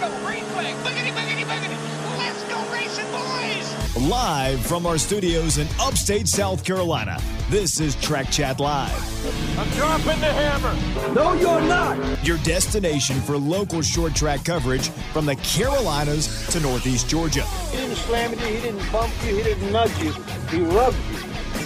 go green flag. Boogity, boogity, boogity. Let's go racing, boys. Live from our studios in upstate South Carolina, this is Track Chat Live. I'm dropping the hammer. No, you're not. Your destination for local short track coverage from the Carolinas to Northeast Georgia. He didn't slam you, he didn't bump you, he didn't nudge you, he rubbed you.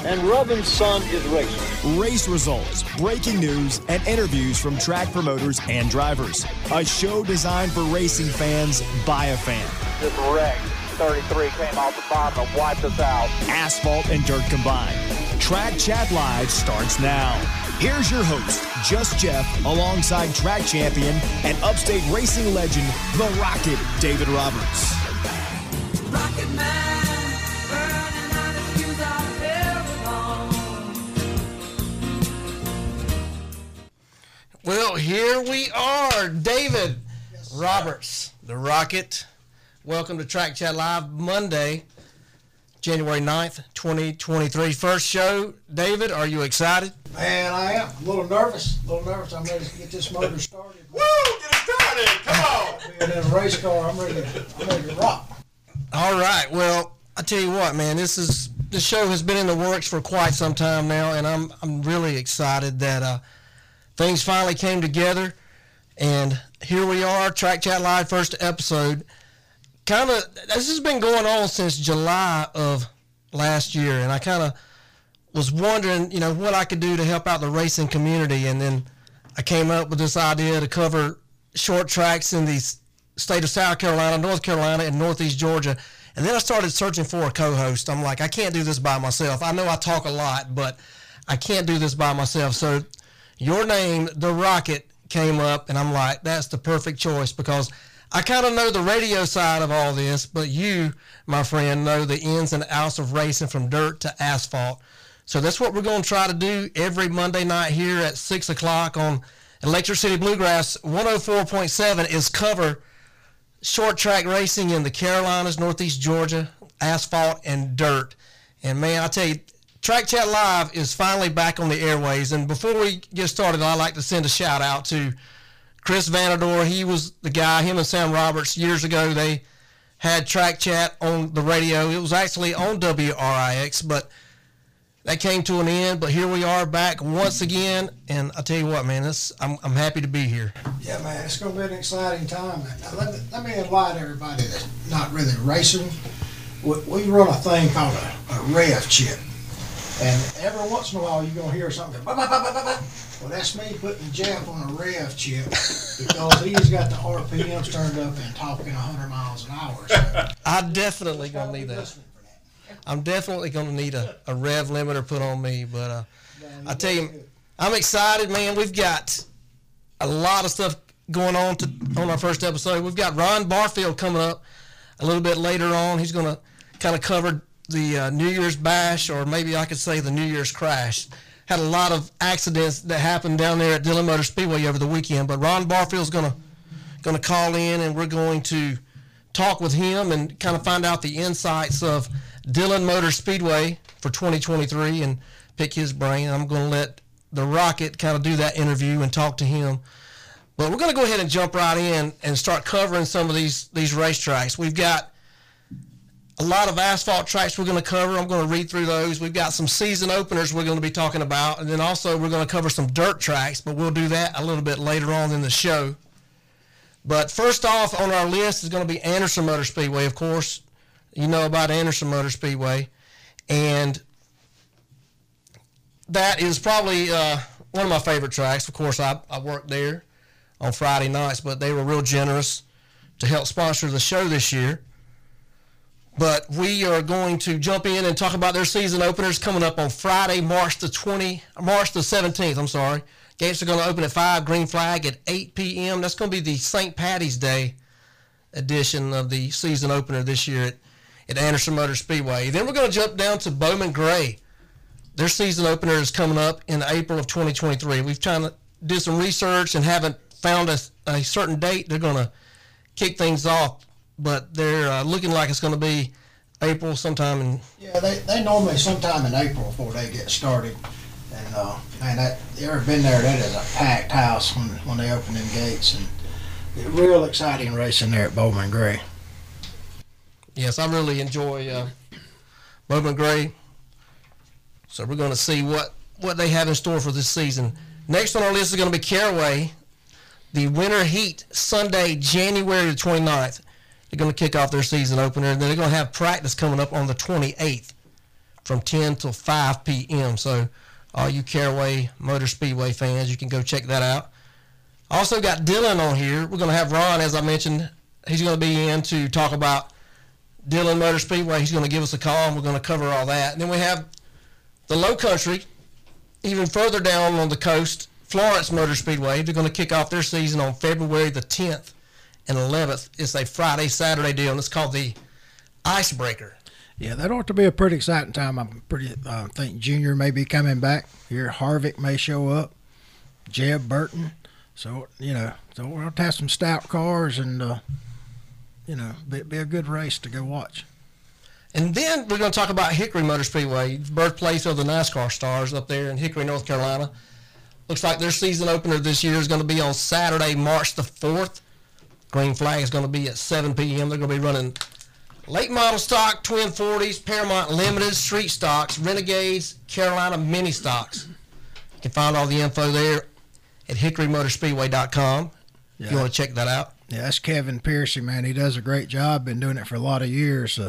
And Robin's son is racing. Race results, breaking news, and interviews from track promoters and drivers. A show designed for racing fans by a fan. This wreck, 33, came off the bottom and wiped us out. Asphalt and dirt combined. Track Chat Live starts now. Here's your host, Just Jeff, alongside track champion and upstate racing legend, the Rocket, David Roberts. Rocket Man. Well, here we are, David Roberts, the Rocket. Welcome to Track Chat Live Monday, January 9th, 2023. First show, David, are you excited? Man, I am. A little nervous. I'm ready to get this motor started. Woo! Get it started! Come on! Being in a race car, I'm ready to rock. All right. Well, I tell you what, man, this show has been in the works for quite some time now, and I'm really excited that things finally came together, and here we are, Track Chat Live, first episode. This has been going on since July of last year, and I kind of was wondering, what I could do to help out the racing community, and then I came up with this idea to cover short tracks in the state of South Carolina, North Carolina, and Northeast Georgia, and then I started searching for a co-host. I'm like, I can't do this by myself. I know I talk a lot, but I can't do this by myself, so your name, The Rocket, came up, and I'm like, that's the perfect choice because I kind of know the radio side of all this, but you, my friend, know the ins and outs of racing from dirt to asphalt. So that's what we're going to try to do every Monday night here at 6 o'clock on Electric City Bluegrass. 104.7 is cover short track racing in the Carolinas, Northeast Georgia, asphalt and dirt. And, man, I tell you, Track Chat Live is finally back on the airways, and before we get started, I'd like to send a shout-out to Chris Vandador. He was the guy, him and Sam Roberts, years ago, they had Track Chat on the radio. It was actually on WRIX, but that came to an end, but here we are back once again, and I tell you what, man, I'm happy to be here. Yeah, man, it's going to be an exciting time. Now, let me invite everybody that's not really racing. We run a thing called a rev chip. And every once in a while, you're going to hear something. Bah, bah, bah, bah, bah. Well, that's me putting Jeff on a rev chip because he's got the RPMs turned up and talking 100 miles an hour. So I'm definitely going to need that. I'm definitely going to need a rev limiter put on me. But I tell you, I'm excited, man. We've got a lot of stuff going on on our first episode. We've got Ron Barfield coming up a little bit later on. He's going to kind of cover the New Year's bash, or maybe I could say the New Year's crash. Had a lot of accidents that happened down there at Dillon Motor Speedway over the weekend, but Ron Barfield's gonna call in, and we're going to talk with him and kind of find out the insights of Dillon Motor Speedway for 2023 and pick his brain. I'm gonna let the Rocket kind of do that interview and talk to him. But we're gonna go ahead and jump right in and start covering some of these racetracks. We've got a lot of asphalt tracks we're going to cover. I'm going to read through those. We've got some season openers we're going to be talking about, and then also we're going to cover some dirt tracks, but we'll do that a little bit later on in the show. But first off on our list is going to be Anderson Motor Speedway. Of course, you know about Anderson Motor Speedway, and that is probably one of my favorite tracks. Of course, I worked there on Friday nights, but they were real generous to help sponsor the show this year. But we are going to jump in and talk about their season openers coming up on Friday, March the 17th. I'm sorry. Gates are going to open at 5, green flag at 8 p.m. That's going to be the St. Paddy's Day edition of the season opener this year at Anderson Motor Speedway. Then we're going to jump down to Bowman Gray. Their season opener is coming up in April of 2023. We've tried to do some research and haven't found a certain date. They're going to kick things off, but they're looking like it's going to be April sometime. They normally sometime in April before they get started. And, man, you ever been there? That is a packed house when they open them gates. And Real exciting racing there at Bowman Gray. Yes, I really enjoy Bowman Gray. So we're going to see what they have in store for this season. Next on our list is going to be Caraway. The Winter Heat, Sunday, January the 29th. They're going to kick off their season opener, and then they're going to have practice coming up on the 28th from 10 till 5 p.m. So all you Caraway Motor Speedway fans, you can go check that out. Also got Dillon on here. We're going to have Ron, as I mentioned. He's going to be in to talk about Dillon Motor Speedway. He's going to give us a call, and we're going to cover all that. And then we have the Low Country, even further down on the coast, Florence Motor Speedway. They're going to kick off their season on February the 10th and 11th. It's a Friday-Saturday deal, and it's called the Icebreaker. Yeah, that ought to be a pretty exciting time. I think Junior may be coming back. Here, Harvick may show up, Jeb Burton. So, you know, so we'll have to have some stout cars and, you know, it'd be a good race to go watch. And then we're going to talk about Hickory Motor Speedway, birthplace of the NASCAR stars up there in Hickory, North Carolina. Looks like their season opener this year is going to be on Saturday, March the 4th. Green flag is going to be at 7 p.m. They're going to be running late model stock, twin 40s, Paramount Limited, street stocks, Renegades, Carolina mini stocks. You can find all the info there at hickorymotorspeedway.com if you want to check that out. Yeah, that's Kevin Piercy, man. He does a great job. Been doing it for a lot of years.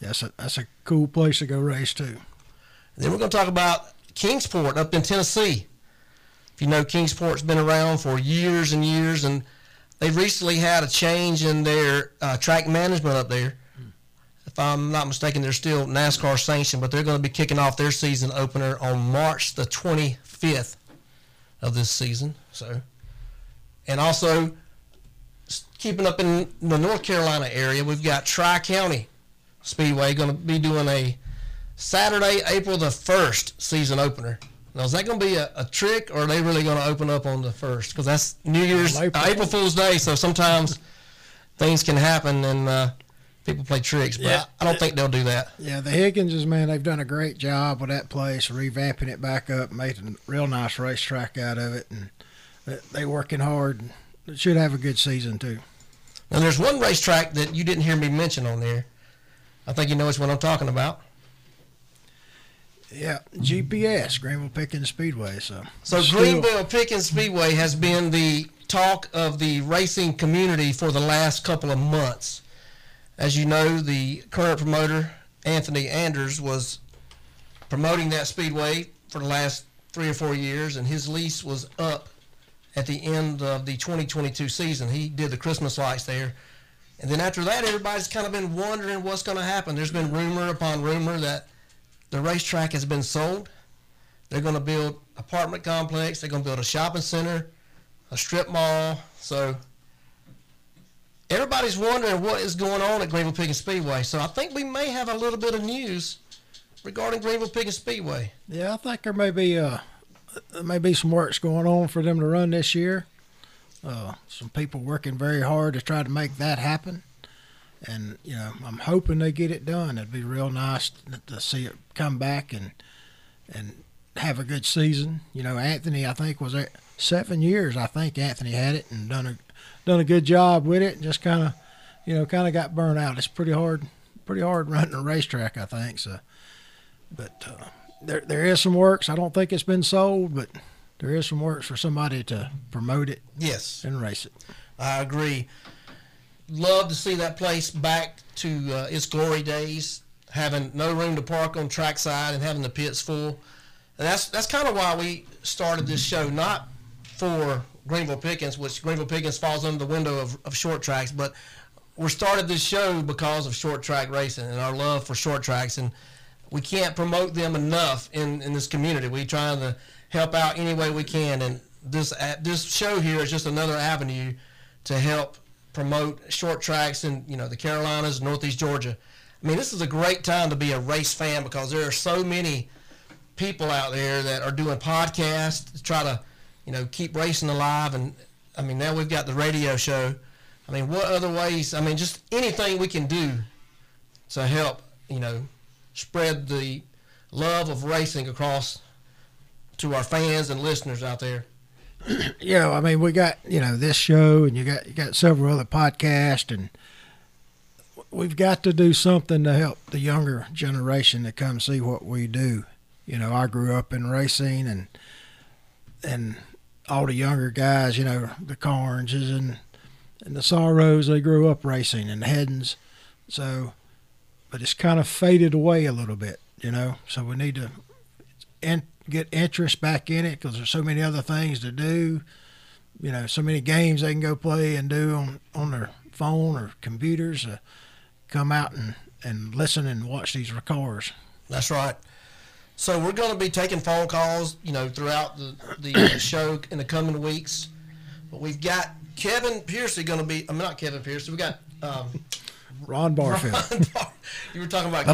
That's a cool place to go race, too. Then we're going to talk about Kingsport up in Tennessee. If you know, Kingsport's been around for years and years, and they've recently had a change in their track management up there. If I'm not mistaken, they're still NASCAR sanctioned, but they're going to be kicking off their season opener on March the 25th of this season. So, and also, keeping up in the North Carolina area, we've got Tri-County Speedway going to be doing a Saturday, April the 1st season opener. Now, is that going to be a trick, or are they really going to open up on the 1st? Because that's New Year's, April Fool's Day, so sometimes things can happen and people play tricks. But yeah, I don't think they'll do that. Yeah, the Higginses, man, they've done a great job with that place, revamping it back up, making a real nice racetrack out of it. And they're working hard. It should have a good season, too. Now, there's one racetrack that you didn't hear me mention on there. I think you know which one I'm talking about. Yeah, GPS, Greenville Pickens Speedway. So Greenville Pickens Speedway has been the talk of the racing community for the last couple of months. As you know, the current promoter, Anthony Anders, was promoting that speedway for the last 3 or 4 years, and his lease was up at the end of the 2022 season. He did the Christmas lights there. And then after that, everybody's kind of been wondering what's going to happen. There's been rumor upon rumor that the racetrack has been sold. They're going to build apartment complex. They're going to build a shopping center, a strip mall. So everybody's wondering what is going on at Greenville Pickens Speedway. So I think we may have a little bit of news regarding Greenville Pickens Speedway. Yeah, I think there may be some works going on for them to run this year. Some people working very hard to try to make that happen. And, you know, I'm hoping they get it done. It'd be real nice to see it come back and have a good season. You know, Anthony, I think, was there 7 years. I think Anthony had it and done a good job with it and just kind of got burnt out. It's pretty hard running a racetrack, I think. So, but there is some works. I don't think it's been sold, but there is some works for somebody to promote it. Yes, and race it. I agree. Love to see that place back to its glory days, having no room to park on trackside and having the pits full. And that's kind of why we started this show, not for Greenville Pickens, which Greenville Pickens falls under the window of short tracks, but we started this show because of short track racing and our love for short tracks. And we can't promote them enough in this community. We're trying to help out any way we can. And this show here is just another avenue to help promote short tracks in, you know, the Carolinas, Northeast Georgia. I mean, this is a great time to be a race fan because there are so many people out there that are doing podcasts to try to, you know, keep racing alive. And, I mean, now we've got the radio show. I mean, what other ways? I mean, just anything we can do to help, you know, spread the love of racing across to our fans and listeners out there. you know, I mean, we got, you know, this show, and you got several other podcasts, and we've got to do something to help the younger generation to come see what we do. You know, I grew up in racing, and all the younger guys, you know, the Carnes and the Sorrows, they grew up racing, and the Heddens. So, but it's kind of faded away a little bit, you know. So we need to get interest back in it, because there's so many other things to do, you know, so many games they can go play and do on their phone or computers. Come out and listen and watch these cars. That's right. So we're going to be taking phone calls, you know, throughout the show in the coming weeks. But we've got Kevin Piercy going to be. I'm not Kevin Piercy. We got Ron Barfield. You were talking about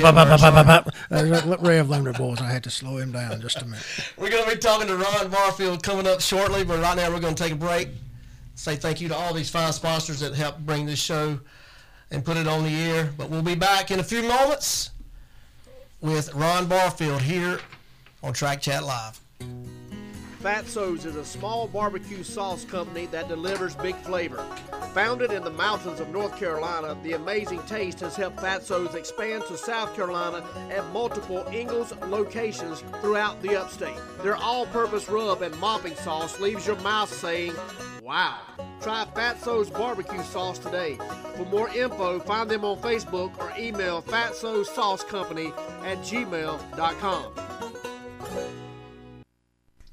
Ray of Lumber Boys. I had to slow him down just a minute. We're going to be talking to Ron Barfield coming up shortly, but right now we're going to take a break. Say thank you to all these fine sponsors that helped bring this show and put it on the air. But we'll be back in a few moments with Ron Barfield here on Track Chat Live. Fatso's is a small barbecue sauce company that delivers big flavor. Founded in the mountains of North Carolina, the amazing taste has helped Fatso's expand to South Carolina at multiple Ingles locations throughout the upstate. Their all-purpose rub and mopping sauce leaves your mouth saying, wow. Try Fatso's Barbecue Sauce today. For more info, find them on Facebook or email fatsosaucecompany@gmail.com.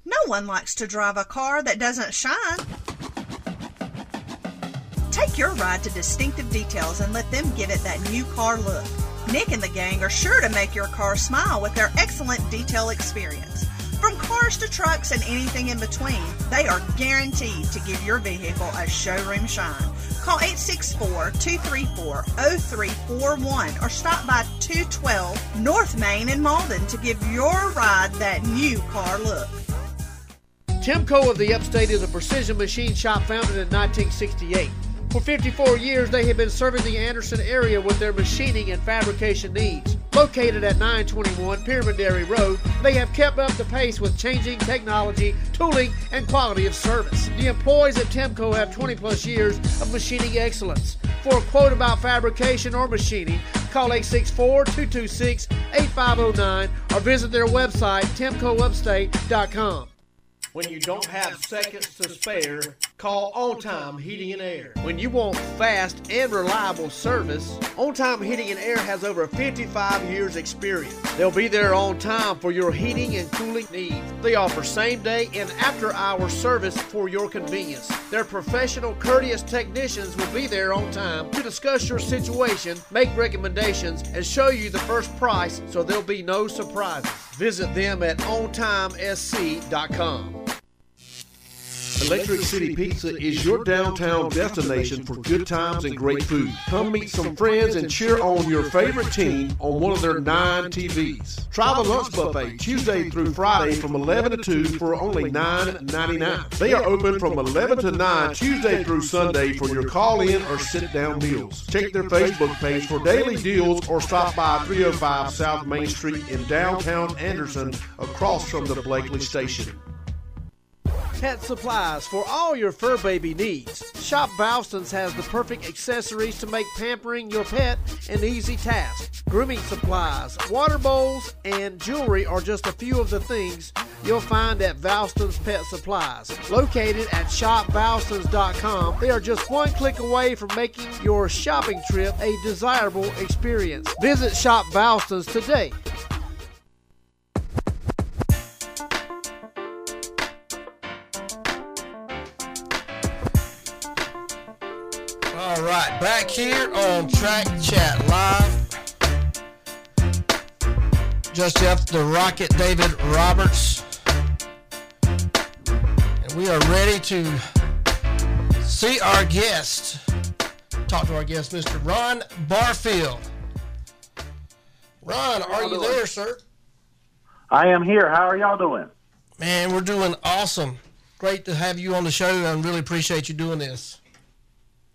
No one likes to drive a car that doesn't shine. Take your ride to Distinctive Details and let them give it that new car look. Nick and the gang are sure to make your car smile with their excellent detail experience. From cars to trucks and anything in between, they are guaranteed to give your vehicle a showroom shine. Call 864-234-0341 or stop by 212 North Main in Malden to give your ride that new car look. Temco of the Upstate is a precision machine shop founded in 1968. For 54 years, they have been serving the Anderson area with their machining and fabrication needs. Located at 921 Pyramidary Road, they have kept up the pace with changing technology, tooling, and quality of service. The employees at Temco have 20-plus years of machining excellence. For a quote about fabrication or machining, call 864-226-8509 or visit their website, temcoupstate.com. When you don't have seconds to spare, call On Time Heating and Air. When you want fast and reliable service, On Time Heating and Air has over 55 years experience. They'll be there on time for your heating and cooling needs. They offer same day and after hour service for your convenience. Their professional, courteous technicians will be there on time to discuss your situation, make recommendations, and show you the first price, so there'll be no surprises. Visit them at ontimesc.com. Electric City Pizza is your downtown destination for good times and great food. Come meet some friends and cheer on your favorite team on one of their 9 TVs. Try the lunch buffet Tuesday through Friday from 11 to 2 for only $9.99. They are open from 11 to 9 Tuesday through Sunday for your call-in or sit-down meals. Check their Facebook page for daily deals or stop by 305 South Main Street in downtown Anderson across from the Blakely Station. Pet supplies for all your fur baby needs. Shop Valstons has the perfect accessories to make pampering your pet an easy task. Grooming supplies, water bowls, and jewelry are just a few of the things you'll find at Valstons Pet Supplies. Located at shopvalstons.com, they are just one click away from making your shopping trip a desirable experience. Visit Shop Valstons today. All right, back here on Track Chat Live. Just Jeff, the Rocket, David Roberts. And we are ready to see our guest. Talk to our guest, Mr. Ron Barfield. Ron, are you there, sir? I am here. How are y'all doing? Man, we're doing awesome. Great to have you on the show, and really appreciate you doing this.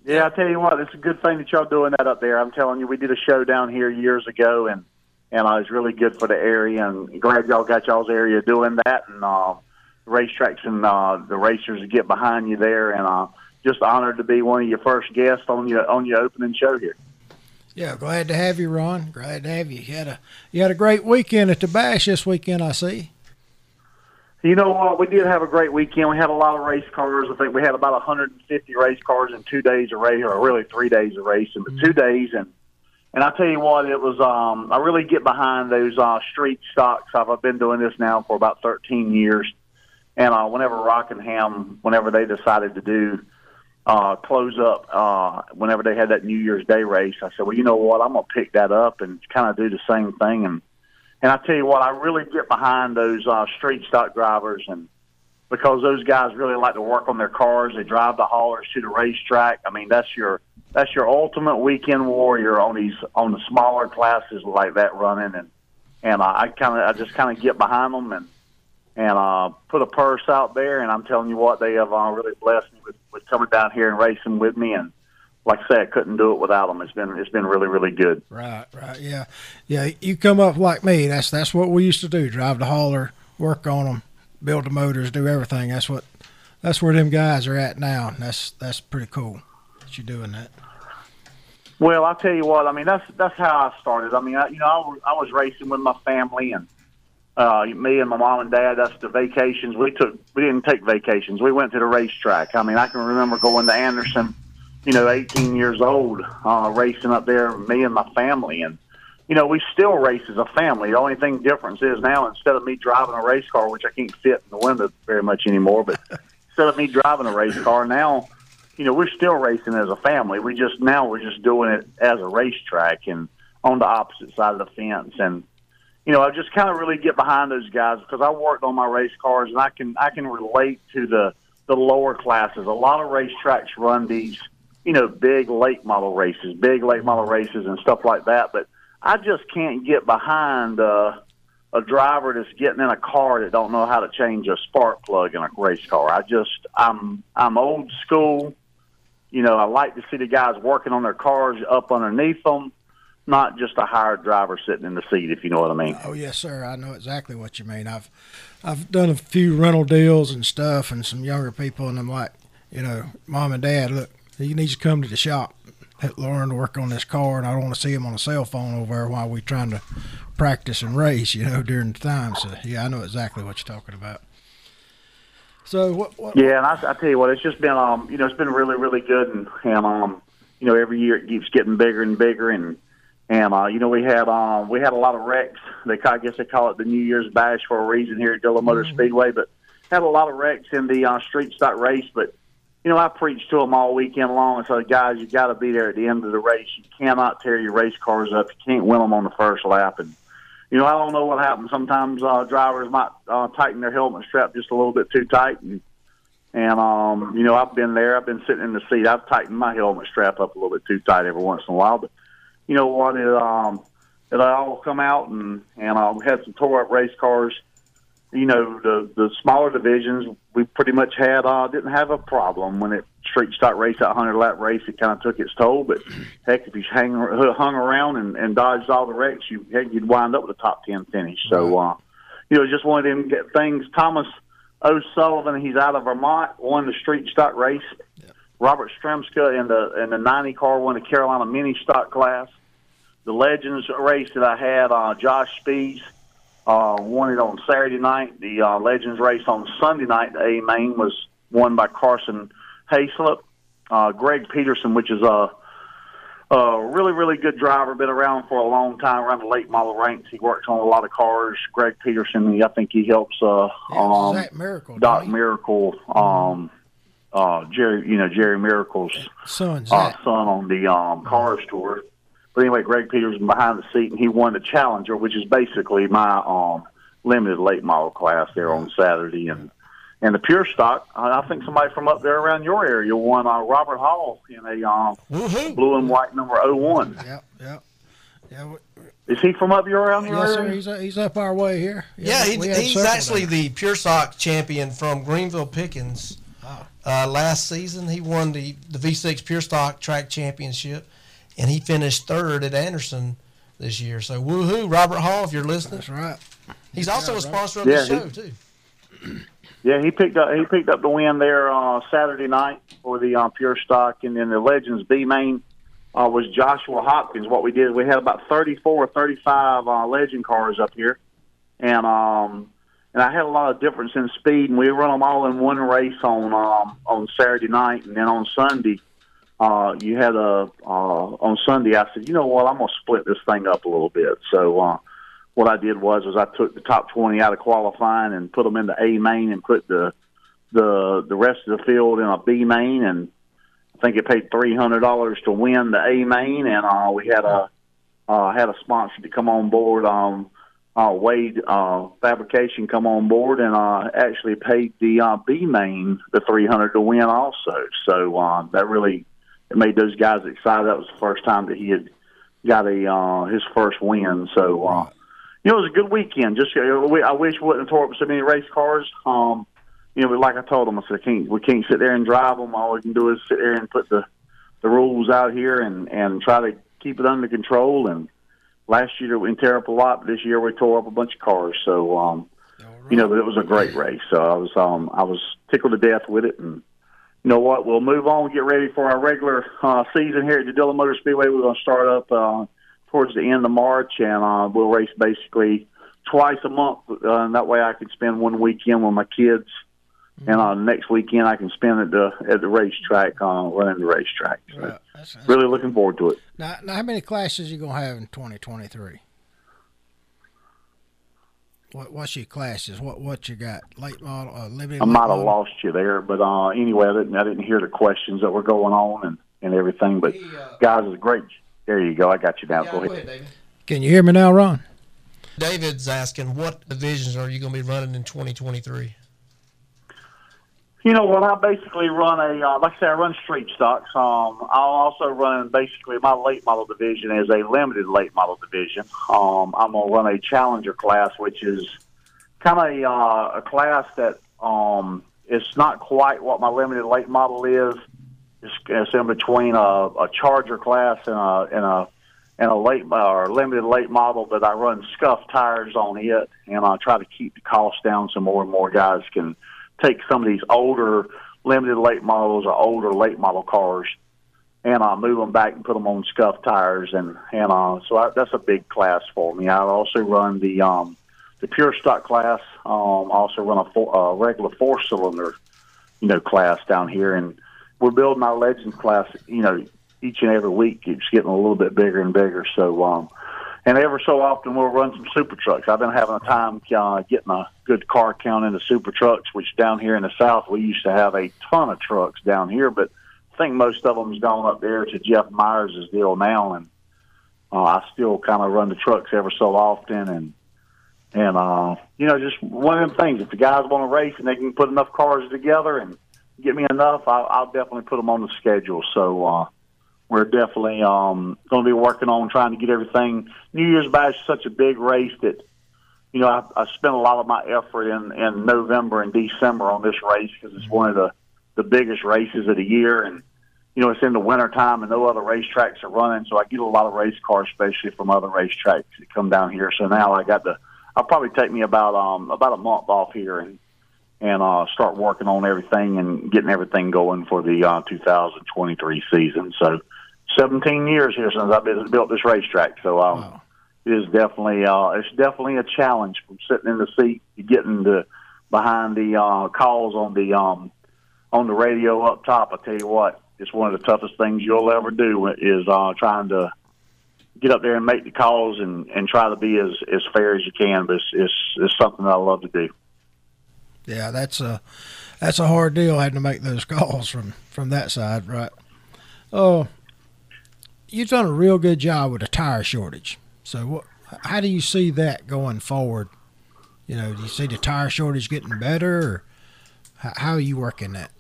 Yeah, I tell you what, it's a good thing that y'all doing that up there. I'm telling you, we did a show down here years ago, and it was really good for the area, and glad y'all got y'all's area doing that, and racetracks and the racers get behind you there. And just honored to be one of your first guests on your opening show here. Yeah, glad to have you, Ron. Glad to have you. You had a great weekend at the Bash this weekend, I see. You know what? We did have a great weekend. We had a lot of race cars. I think we had about 150 race cars in 2 days of race, or really 3 days of racing, but 2 days. And I tell you what, it was. I really get behind those street stocks. I've been doing this now for about 13 years. And whenever Rockingham, whenever they decided to do close up, whenever they had that New Year's Day race, I said, well, you know what? I'm going to pick that up and kind of do the same thing. And I tell you what, I really get behind those street stock drivers, and because those guys really like to work on their cars. They drive the haulers to the racetrack. I mean, that's your ultimate weekend warrior on the smaller classes like that running. And I just kind of get behind them and put a purse out there. And I'm telling you what, they have really blessed me with coming down here and racing with me. And like I say, I couldn't do it without them. It's been really, really good. Right, yeah. Yeah, you come up like me. That's what we used to do, drive the hauler, work on them, build the motors, do everything. That's where them guys are at now, and that's pretty cool that you're doing that. Well, I'll tell you what, I mean, that's how I started. I mean, I was racing with my family, and me and my mom and dad, that's the vacations. We didn't take vacations. We went to the racetrack. I mean, I can remember going to Anderson, 18 years old, racing up there, me and my family. And, we still race as a family. The only thing difference is now, instead of me driving a race car, which I can't fit in the window very much anymore, but instead of me driving a race car, now, we're still racing as a family. We're just doing it as a racetrack and on the opposite side of the fence. And, I just kind of really get behind those guys because I worked on my race cars, and I can relate to the lower classes. A lot of racetracks run these, big late model races and stuff like that. But I just can't get behind a driver that's getting in a car that don't know how to change a spark plug in a race car. I'm old school. I like to see the guys working on their cars up underneath them, not just a hired driver sitting in the seat, if you know what I mean. Oh, yes, sir. I know exactly what you mean. I've done a few rental deals and stuff and some younger people, and I'm like, Mom and Dad, look, he needs to come to the shop, let Lauren work on this car, and I don't want to see him on a cell phone over there while we're trying to practice and race, during the time. So, yeah, I know exactly what you're talking about. So, what? Yeah, and I tell you what, it's just been, it's been really, really good, and every year it keeps getting bigger and bigger, and we had a lot of wrecks. I guess they call it the New Year's Bash for a reason here at Dillon Motor Speedway, but had a lot of wrecks in the street stock race, but. I preached to them all weekend long and said, guys, you got to be there at the end of the race. You cannot tear your race cars up. You can't win them on the first lap. And, I don't know what happens. Sometimes drivers might tighten their helmet strap just a little bit too tight. And I've been there. I've been sitting in the seat. I've tightened my helmet strap up a little bit too tight every once in a while. But, it all come out, and we had some tore-up race cars. The smaller divisions, we pretty much had didn't have a problem when it street stock race, that 100-lap race. It kind of took its toll, but heck, if you hung around and dodged all the wrecks, you'd wind up with a top 10 finish. So, just one of them things. Thomas O'Sullivan, he's out of Vermont, won the street stock race. Yeah. Robert Stremska in the 90 car won the Carolina mini stock class. The Legends race that I had, Josh Spees. Won it on Saturday night. The Legends race on Sunday night, the A-Main, was won by Carson Hayslip. Greg Peterson, which is a really, really good driver, been around for a long time, around the late model ranks. He works on a lot of cars. Greg Peterson, I think he helps Miracle, Doc Miracle, Jerry Miracle's son on the Cars Tour. But anyway, Greg Peterson behind the seat, and he won the Challenger, which is basically my limited late model class there on Saturday. And the pure stock, I think somebody from up there around your area won Robert Hall in a blue and white number 01. Yep. Yeah, is he from up your around here? Yes, sir. He's up our way here. Yeah, he's actually the pure stock champion from Greenville Pickens. Wow. Last season, he won the V6 pure stock track championship. And he finished third at Anderson this year. So, woohoo, Robert Hall, if you're listening. That's right. He's also a sponsor of the show, too. Yeah, he picked up the win there Saturday night for the pure stock, and then the Legends B main was Joshua Hopkins. What we did, we had about 34 or 35 Legend cars up here, and I had a lot of difference in speed, and we run them all in one race on Saturday night, and then on Sunday. On Sunday, I said, you know what, I'm going to split this thing up a little bit. So what I did was I took the top 20 out of qualifying and put them into A main and put the rest of the field in a B main. And I think it paid $300 to win the A main. And we had a sponsor to come on board, Wade Fabrication come on board, and actually paid the B main the $300 to win also. So that really... It made those guys excited. That was the first time that he had got his first win. So, you know, it was a good weekend. Just I wish we wouldn't have tore up so many race cars. You know, but like I told him, I said, we can't sit there and drive them. All we can do is sit there and put the rules out here and try to keep it under control. And last year we didn't tear up a lot, but this year we tore up a bunch of cars. So, you know, but it was a great race. So I was tickled to death with it. And you know what? We'll move on, get ready for our regular season here at the Dillon Motor Speedway. We're going to start up towards the end of March, and we'll race basically twice a month. And that way I can spend one weekend with my kids, and next weekend I can spend at the racetrack, running the racetrack. So right. That's really cool. Looking forward to it. Now, how many classes are you going to have in 2023? What's your classes? What you got? Late model, living. I might have lost you there, but anyway, I didn't hear the questions that were going on and everything. But guys, it's great. There you go. I got you now. Yeah, go ahead, David. Can you hear me now, Ron? David's asking, what divisions are you going to be running in 2023? You know what? I basically run like I say, I run street stocks. I'll also run basically my late model division is a limited late model division. I'm gonna run a challenger class, which is kind of a class that it's not quite what my limited late model is. It's in between a charger class and a late or limited late model, but I run scuff tires on it, and I try to keep the cost down so more and more guys can take some of these older limited late models or older late model cars and move them back and put them on scuff tires. So that's a big class for me. I also run the pure stock class. I also run a regular four-cylinder, you know, class down here. And we're building our Legends class, you know, each and every week. It's getting a little bit bigger and bigger. So, and ever so often we'll run some super trucks. I've been having a time getting a good car count into super trucks, which down here in the South we used to have a ton of trucks down here, but I think most of them's gone up there to Jeff Myers' deal now, and I still kind of run the trucks ever so often, and you know, just one of them things. If the guys want to race and they can put enough cars together and get me enough, I'll definitely put them on the schedule. So. We're definitely going to be working on trying to get everything. New Year's Bash is such a big race that, you know, I spent a lot of my effort in November and December on this race because it's one of the biggest races of the year. And, you know, it's in the wintertime and no other racetracks are running, so I get a lot of race cars, especially from other racetracks that come down here. So now I'll probably take me about a month off here and start working on everything and getting everything going for the 2023 season. So, 17 years here since I've built this racetrack, so wow. It is definitely a challenge from sitting in the seat to getting behind the calls on the radio up top. I tell you what, it's one of the toughest things you'll ever do is trying to get up there and make the calls and try to be as fair as you can. But it's something that I love to do. Yeah, that's a hard deal having to make those calls from that side, right? Oh. You've done a real good job with the tire shortage. So how do you see that going forward? You know, do you see the tire shortage getting better? Or how are you working that?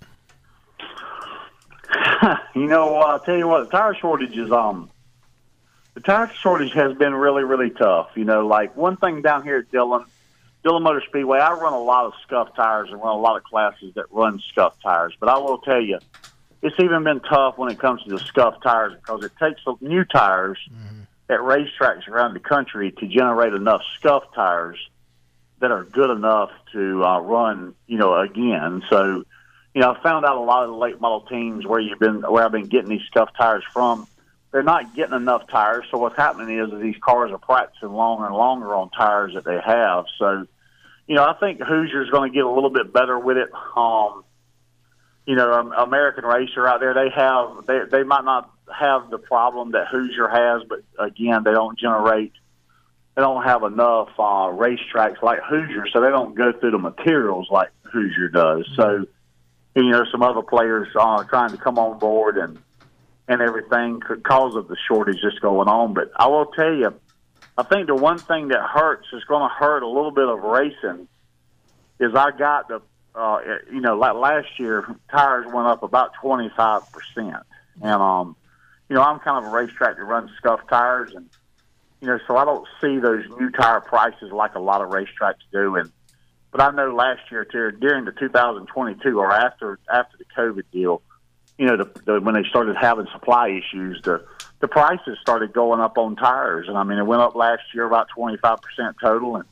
You know, I'll tell you what, the tire shortage is the tire shortage has been really, really tough. You know, like one thing down here at Dillon Motor Speedway, I run a lot of scuff tires and run a lot of classes that run scuff tires. But I will tell you, it's even been tough when it comes to the scuff tires because it takes new tires at racetracks around the country to generate enough scuff tires that are good enough to run, you know, again. So, you know, I found out a lot of the late model teams where I've been getting these scuffed tires from, they're not getting enough tires. So what's happening is that these cars are practicing longer and longer on tires that they have. So, you know, I think Hoosier's going to get a little bit better with it. You know, American Racer out there, they might not have the problem that Hoosier has, but again, they don't have enough racetracks like Hoosier, so they don't go through the materials like Hoosier does. So, you know, some other players trying to come on board and everything because of the shortage that's going on. But I will tell you, I think the one thing that hurts is going to hurt a little bit of racing is I got the, you know, like last year, tires went up about 25%. And, you know, I'm kind of a racetrack that runs scuffed tires. And, you know, so I don't see those new tire prices like a lot of racetracks do. But I know last year, during the 2022 or after the COVID deal, you know, when they started having supply issues, the prices started going up on tires. And, I mean, it went up last year about 25% total. And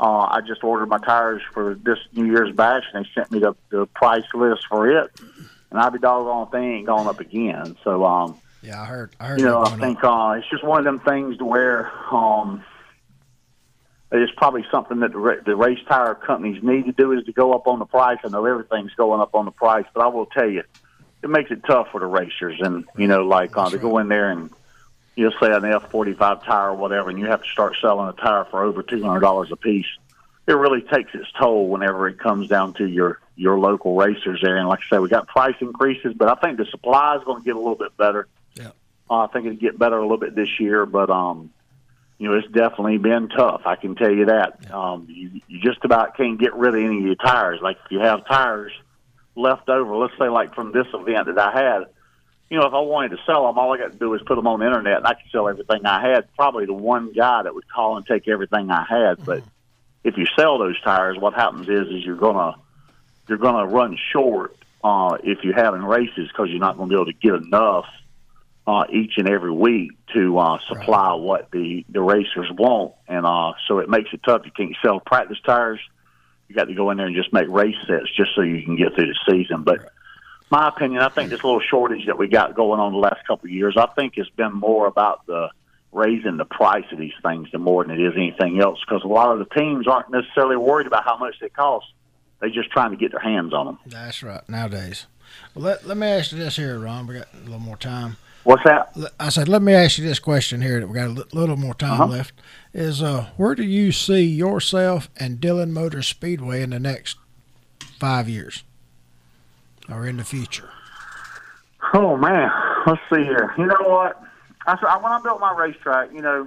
I just ordered my tires for this New Year's batch, and they sent me the price list for it. And I'd be doggone if they ain't gone up again. So, yeah, I heard. You know, I think it's just one of them things to where it's probably something that the race tire companies need to do is to go up on the price. I know everything's going up on the price, but I will tell you, it makes it tough for the racers, and you know, like to go in there and you'll say an F45 tire or whatever, and you have to start selling a tire for over $200 a piece. It really takes its toll whenever it comes down to your local racers there. And like I say, we got price increases, but I think the supply is going to get a little bit better. Yeah, I think it'll get better a little bit this year, but you know, it's definitely been tough. I can tell you that. Yeah. You just about can't get rid of any of your tires. Like if you have tires left over, let's say like from this event that I had, you know, if I wanted to sell them, all I got to do is put them on the internet, and I could sell everything I had. Probably the one guy that would call and take everything I had. But if you sell those tires, what happens is you're gonna run short if you're having races because you're not gonna be able to get enough each and every week to supply what the racers want, and so it makes it tough. You can't sell practice tires. You got to go in there and just make race sets just so you can get through the season. But my opinion, I think this little shortage that we got going on the last couple of years, I think it's been more about the raising the price of these things more than it is anything else, because a lot of the teams aren't necessarily worried about how much they cost. They're just trying to get their hands on them. That's right, nowadays. Well, let me ask you this here, Ron. We got a little more time. What's that? I said, let me ask you this question here that we got a little more time left. Is where do you see yourself and Dillon Motor Speedway in the next 5 years or in the future? Oh, man. Let's see here. You know what? When I built my racetrack, you know,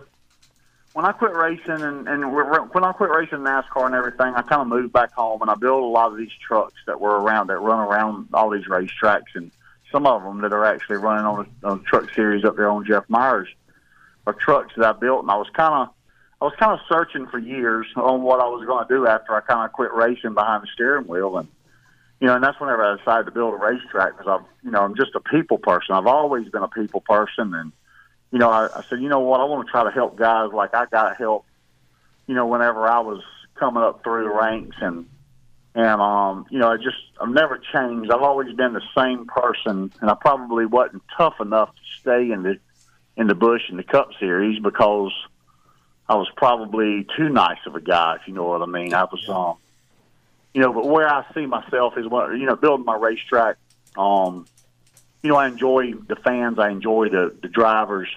when I quit racing and when I quit racing NASCAR and everything, I kind of moved back home, and I built a lot of these trucks that run around all these racetracks, and some of them that are actually running on truck series up there on Jeff Myers are trucks that I built. And I was kind of searching for years on what I was going to do after I kind of quit racing behind the steering wheel. And, you know, and that's whenever I decided to build a racetrack, because I'm just a people person. I've always been a people person. And, you know, I said, you know what, I want to try to help guys like I got to help, you know, whenever I was coming up through the ranks. And, you know, I've never changed. I've always been the same person, and I probably wasn't tough enough to stay in the Bush and the Cup Series because I was probably too nice of a guy, if you know what I mean. I was, you know, but where I see myself is, you know, building my racetrack. You know, I enjoy the fans. I enjoy the drivers.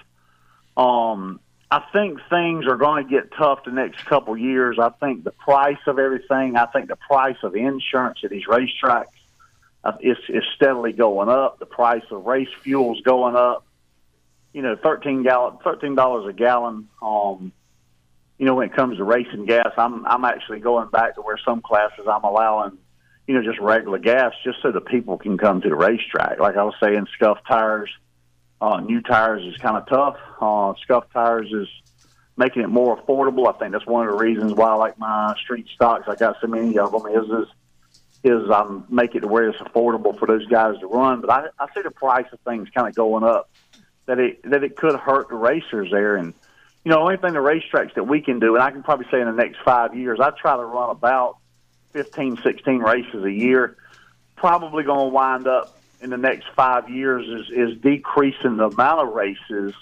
I think things are going to get tough the next couple years. I think the price of everything, I think the price of insurance at these racetracks is steadily going up. The price of race fuel's going up. You know, $13 a gallon. You know, when it comes to racing gas, I'm actually going back to where some classes I'm allowing, you know, just regular gas, just so the people can come to the racetrack. Like I was saying, scuffed tires. New tires is kind of tough. Scuffed tires is making it more affordable. I think that's one of the reasons why I like my street stocks. I got so many of them is I'm making it to where it's affordable for those guys to run. But I see the price of things kind of going up, that it could hurt the racers there. And, you know, anything the racetracks that we can do, and I can probably say in the next 5 years, I try to run about 15, 16 races a year. Probably going to wind up in the next 5 years is decreasing the amount of races,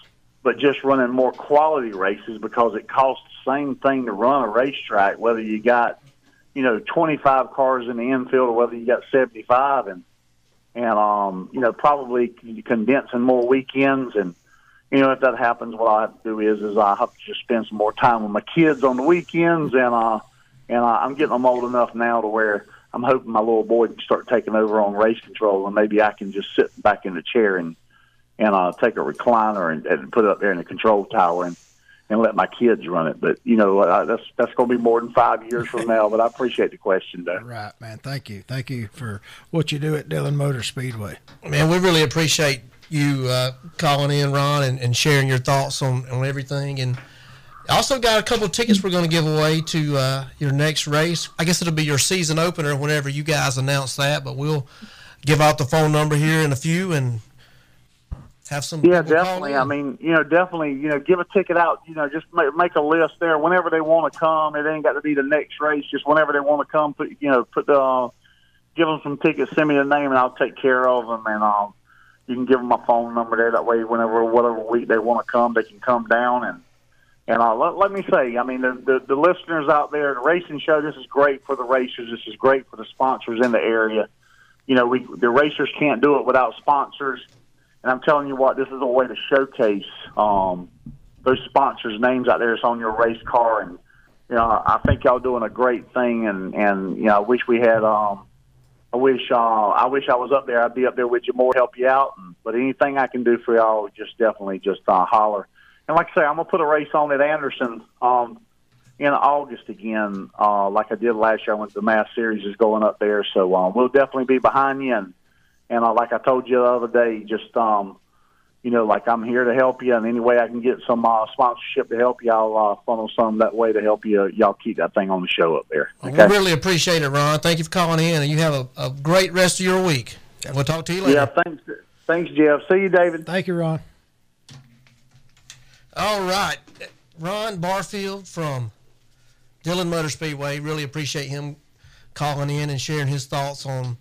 but just running more quality races, because it costs the same thing to run a racetrack, whether you got, you know, 25 cars in the infield or whether you got 75, and you know, probably condensing more weekends. And, you know, if that happens, what I'll have to do is I'll have to just spend some more time with my kids on the weekends, and I'm getting them old enough now to where I'm hoping my little boy can start taking over on race control, and maybe I can just sit back in the chair and take a recliner and put it up there in the control tower and let my kids run it. But, you know, that's going to be more than 5 years from now, but I appreciate the question, though. Right, man. Thank you. Thank you for what you do at Dillon Motor Speedway. Man, we really appreciate you calling in, Ron, and sharing your thoughts on everything. And I also got a couple of tickets we're going to give away to your next race. I guess it'll be your season opener whenever you guys announce that, but we'll give out the phone number here in a few and have some. Yeah, definitely. I mean, you know, definitely, you know, give a ticket out, you know, just make a list there whenever they want to come. It ain't got to be the next race, just whenever they want to come, give them some tickets, send me the name, and I'll take care of them. And you can give them my phone number there. That way, whatever week they want to come, they can come down. And let me say, I mean, the listeners out there, the racing show, this is great for the racers. This is great for the sponsors in the area. You know, the racers can't do it without sponsors. And I'm telling you what, this is a way to showcase those sponsors' names out there. It's on your race car, and you know, I think y'all doing a great thing. And you know, I wish we had. I wish I was up there. I'd be up there with you more, help you out. But anything I can do for y'all, just definitely just holler. And like I say, I'm gonna put a race on at Anderson in August again, like I did last year. I went to the Mass Series is going up there, so we'll definitely be behind you. And like I told you the other day, just, you know, like I'm here to help you. And any way I can get some sponsorship to help you, I'll funnel some that way to help you. Y'all keep that thing on the show up there. Okay? Well, we really appreciate it, Ron. Thank you for calling in. And you have a great rest of your week. And we'll talk to you later. Yeah, thanks, Jeff. See you, David. Thank you, Ron. All right. Ron Barfield from Dillon Motor Speedway. Really appreciate him calling in and sharing his thoughts on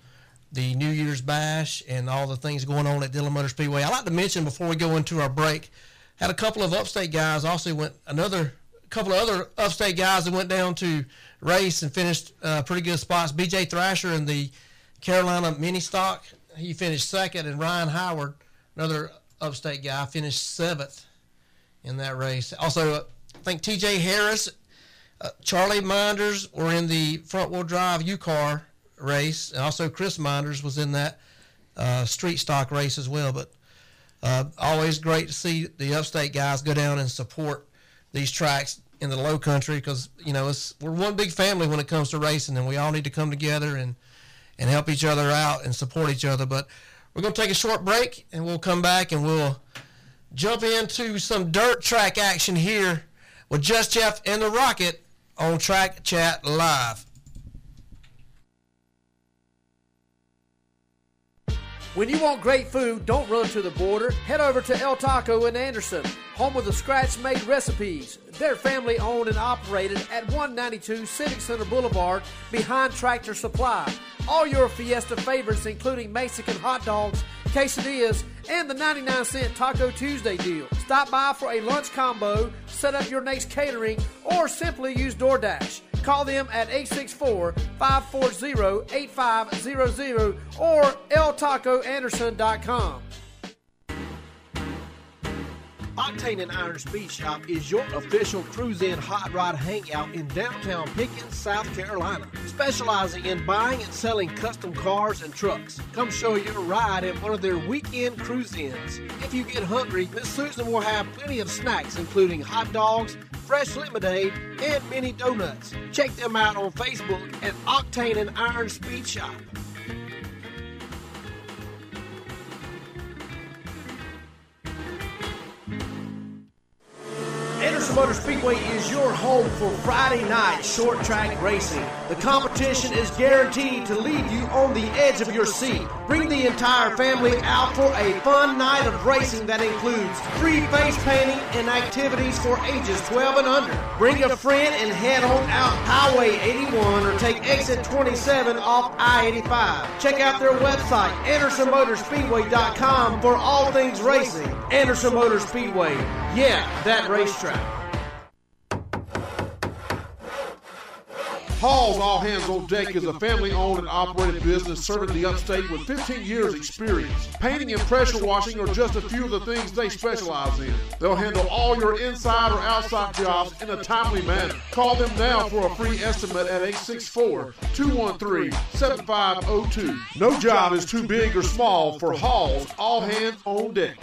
the New Year's Bash and all the things going on at Dillon Motor Speedway. I'd like to mention before we go into our break, had a couple of upstate guys also went, a couple of other upstate guys that went down to race and finished pretty good spots. BJ Thrasher in the Carolina Mini Stock, he finished second, and Ryan Howard, another upstate guy, finished seventh in that race. Also, I think TJ Harris, Charlie Minders were in the front-wheel drive U-Car race, and also Chris Minders was in that street stock race as well. But always great to see the upstate guys go down and support these tracks in the low country, because you know, we're one big family when it comes to racing, and we all need to come together and help each other out and support each other. But we're going to take a short break, and we'll come back and we'll jump into some dirt track action here with Just Jeff and the Rocket on Track Chat Live. When you want great food, don't run to the border. Head over to El Taco in Anderson, home of the scratch-made recipes. They're family-owned and operated at 192 Civic Center Boulevard behind Tractor Supply. All your Fiesta favorites, including Mexican hot dogs, quesadillas, and the 99-cent Taco Tuesday deal. Stop by for a lunch combo, set up your next catering, or simply use DoorDash. Call them at 864-540-8500 or eltacoanderson.com. Octane and Iron Speed Shop is your official cruise-in hot rod hangout in downtown Pickens, South Carolina. Specializing in buying and selling custom cars and trucks. Come show your ride at one of their weekend cruise-ins. If you get hungry, Miss Susan will have plenty of snacks, including hot dogs, fresh lemonade, and mini donuts. Check them out on Facebook at Octane and Iron Speed Shop. Anderson Motor Speedway is your home for Friday night short track racing. The competition is guaranteed to leave you on the edge of your seat. Bring the entire family out for a fun night of racing that includes free face painting and activities for ages 12 and under. Bring a friend and head on out Highway 81 or take exit 27 off I-85. Check out their website, AndersonMotorSpeedway.com, for all things racing. Anderson Motor Speedway. Yeah, that racetrack. Hall's All Hands on Deck is a family-owned and operated business serving the upstate with 15 years experience. Painting and pressure washing are just a few of the things they specialize in. They'll handle all your inside or outside jobs in a timely manner. Call them now for a free estimate at 864-213-7502. No job is too big or small for Hall's All Hands on Deck.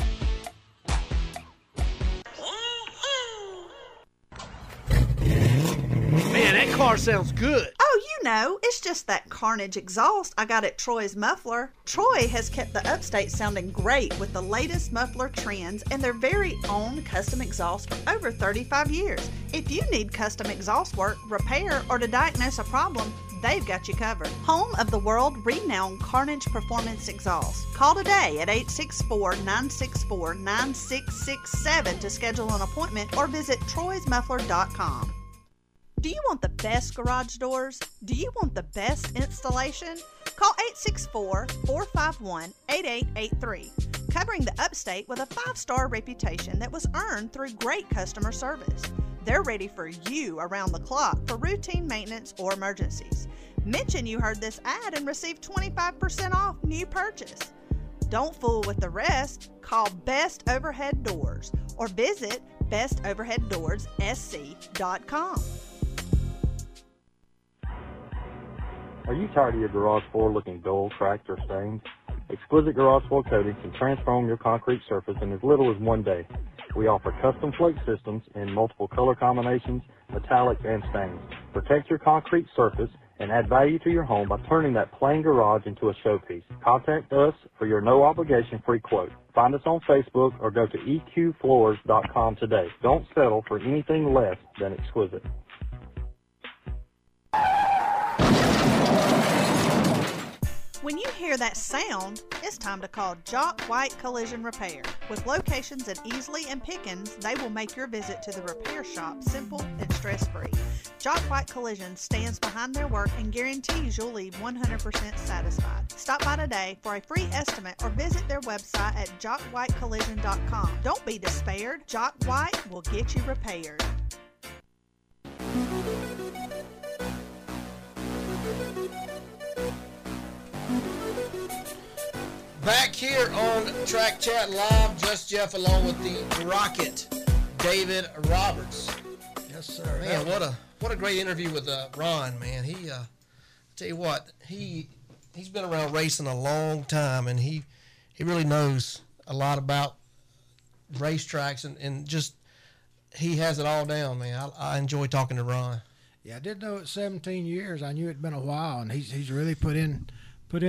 Man, that car sounds good. Oh, you know, it's just that Carnage exhaust I got at Troy's Muffler. Troy has kept the upstate sounding great with the latest muffler trends and their very own custom exhaust for over 35 years. If you need custom exhaust work, repair, or to diagnose a problem, they've got you covered. Home of the world-renowned Carnage Performance Exhaust. Call today at 864-964-9667 to schedule an appointment or visit troysmuffler.com. Do you want the best garage doors? Do you want the best installation? Call 864-451-8883. Covering the upstate with a 5-star reputation that was earned through great customer service. They're ready for you around the clock for routine maintenance or emergencies. Mention you heard this ad and receive 25% off new purchase. Don't fool with the rest. Call Best Overhead Doors or visit bestoverheaddoorsSC.com. Are you tired of your garage floor looking dull, cracked, or stained? Exquisite Garage Floor Coating can transform your concrete surface in as little as one day. We offer custom flake systems in multiple color combinations, metallics, and stains. Protect your concrete surface and add value to your home by turning that plain garage into a showpiece. Contact us for your no-obligation free quote. Find us on Facebook or go to eqfloors.com today. Don't settle for anything less than exquisite. When you hear that sound, it's time to call Jock White Collision Repair. With locations at Easley and Pickens, they will make your visit to the repair shop simple and stress-free. Jock White Collision stands behind their work and guarantees you'll leave 100% satisfied. Stop by today for a free estimate or visit their website at jockwhitecollision.com. Don't be despaired. Jock White will get you repaired. Back here on Track Chat Live, Just Jeff along with the Rocket, David Roberts. Yes, sir. Man, what a great interview with Ron, man. He, I tell you what, he's been around racing a long time, and he really knows a lot about racetracks, and just he has it all down, man. I enjoy talking to Ron. Yeah, I did know it 17 years. I knew it'd been a while, and he's really put in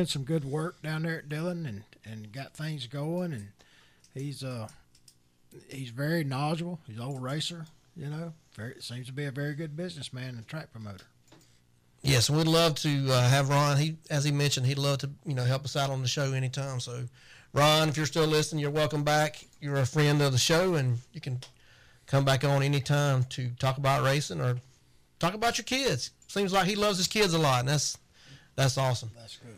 some good work down there at Dillon and got things going, and he's very knowledgeable. He's an old racer, you know. Seems to be a very good businessman and track promoter. Yes, we'd love to have Ron. As he mentioned, he'd love to, you know, help us out on the show anytime. So, Ron, if you're still listening, you're welcome back. You're a friend of the show, and you can come back on anytime to talk about racing or talk about your kids. Seems like he loves his kids a lot, and that's awesome. That's good.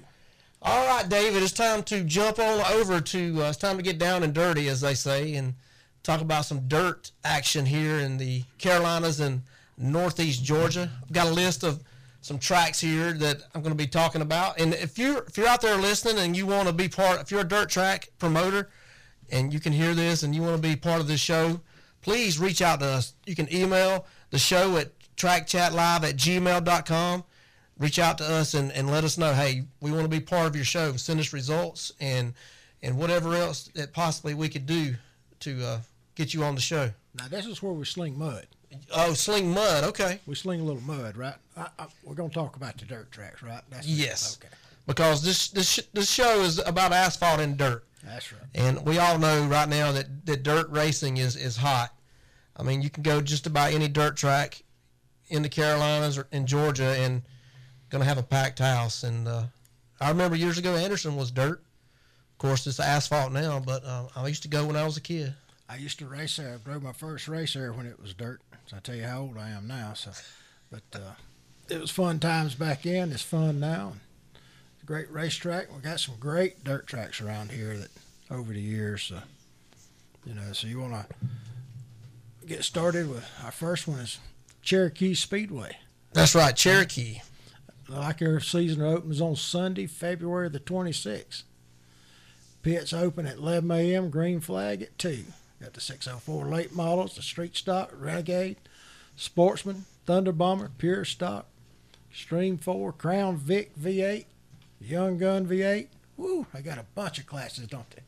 All right, David, it's time to jump on over to, it's time to get down and dirty, as they say, and talk about some dirt action here in the Carolinas and Northeast Georgia. I've got a list of some tracks here that I'm going to be talking about. And if you're out there listening and you want to be part, if you're a dirt track promoter and you can hear this and you want to be part of this show, please reach out to us. You can email the show at trackchatlive@gmail.com. Reach out to us and let us know, hey, we want to be part of your show. Send us results and whatever else that possibly we could do to get you on the show. Now, this is where we sling mud. Oh, sling mud. Okay. We sling a little mud, right? We're going to talk about the dirt tracks, right? Yes. Okay. Because this show is about asphalt and dirt. That's right. And we all know right now that dirt racing is hot. I mean, you can go just about any dirt track in the Carolinas or in Georgia and going to have a packed house. And I remember years ago, Anderson was dirt. Of course, it's asphalt now, but I used to go when I was a kid. I used to race there. I drove my first race there when it was dirt. So I tell you how old I am now. So, but it was fun times back then. It's fun now. It's a great racetrack. We got some great dirt tracks around here that over the years. So, you know, so you want to get started with our first one is Cherokee Speedway. That's right, Cherokee. Like our season opens on Sunday, February the 26th. Pits open at 11 a.m., green flag at 2. Got the 604 late models, the street stock, Renegade, Sportsman, Thunder Bomber, Pure Stock, Extreme 4, Crown Vic V8, Young Gun V8. Woo, they got a bunch of classes, don't they?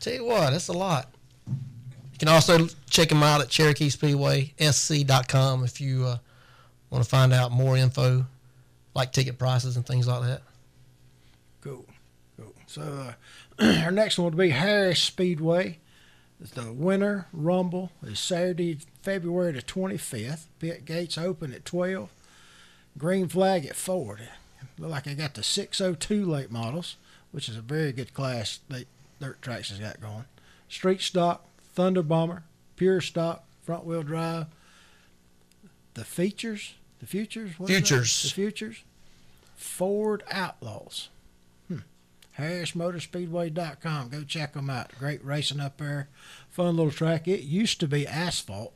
Tell you what, that's a lot. You can also check them out at CherokeeSpeedwaySC.com if you want to find out more info, like ticket prices and things like that. Cool, cool. So our next one will be Harris Speedway. The Winter Rumble is Saturday, February the 25th. Pit gates open at 12. Green flag at 4. Look like they got the 602 late models, which is a very good class that dirt tracks has got going. Street stock, Thunder Bomber, Pure Stock, front wheel drive. The features, the futures. Ford Outlaws. HarrisMotorSpeedway.com. Go check them out. Great racing up there. Fun little track. It used to be asphalt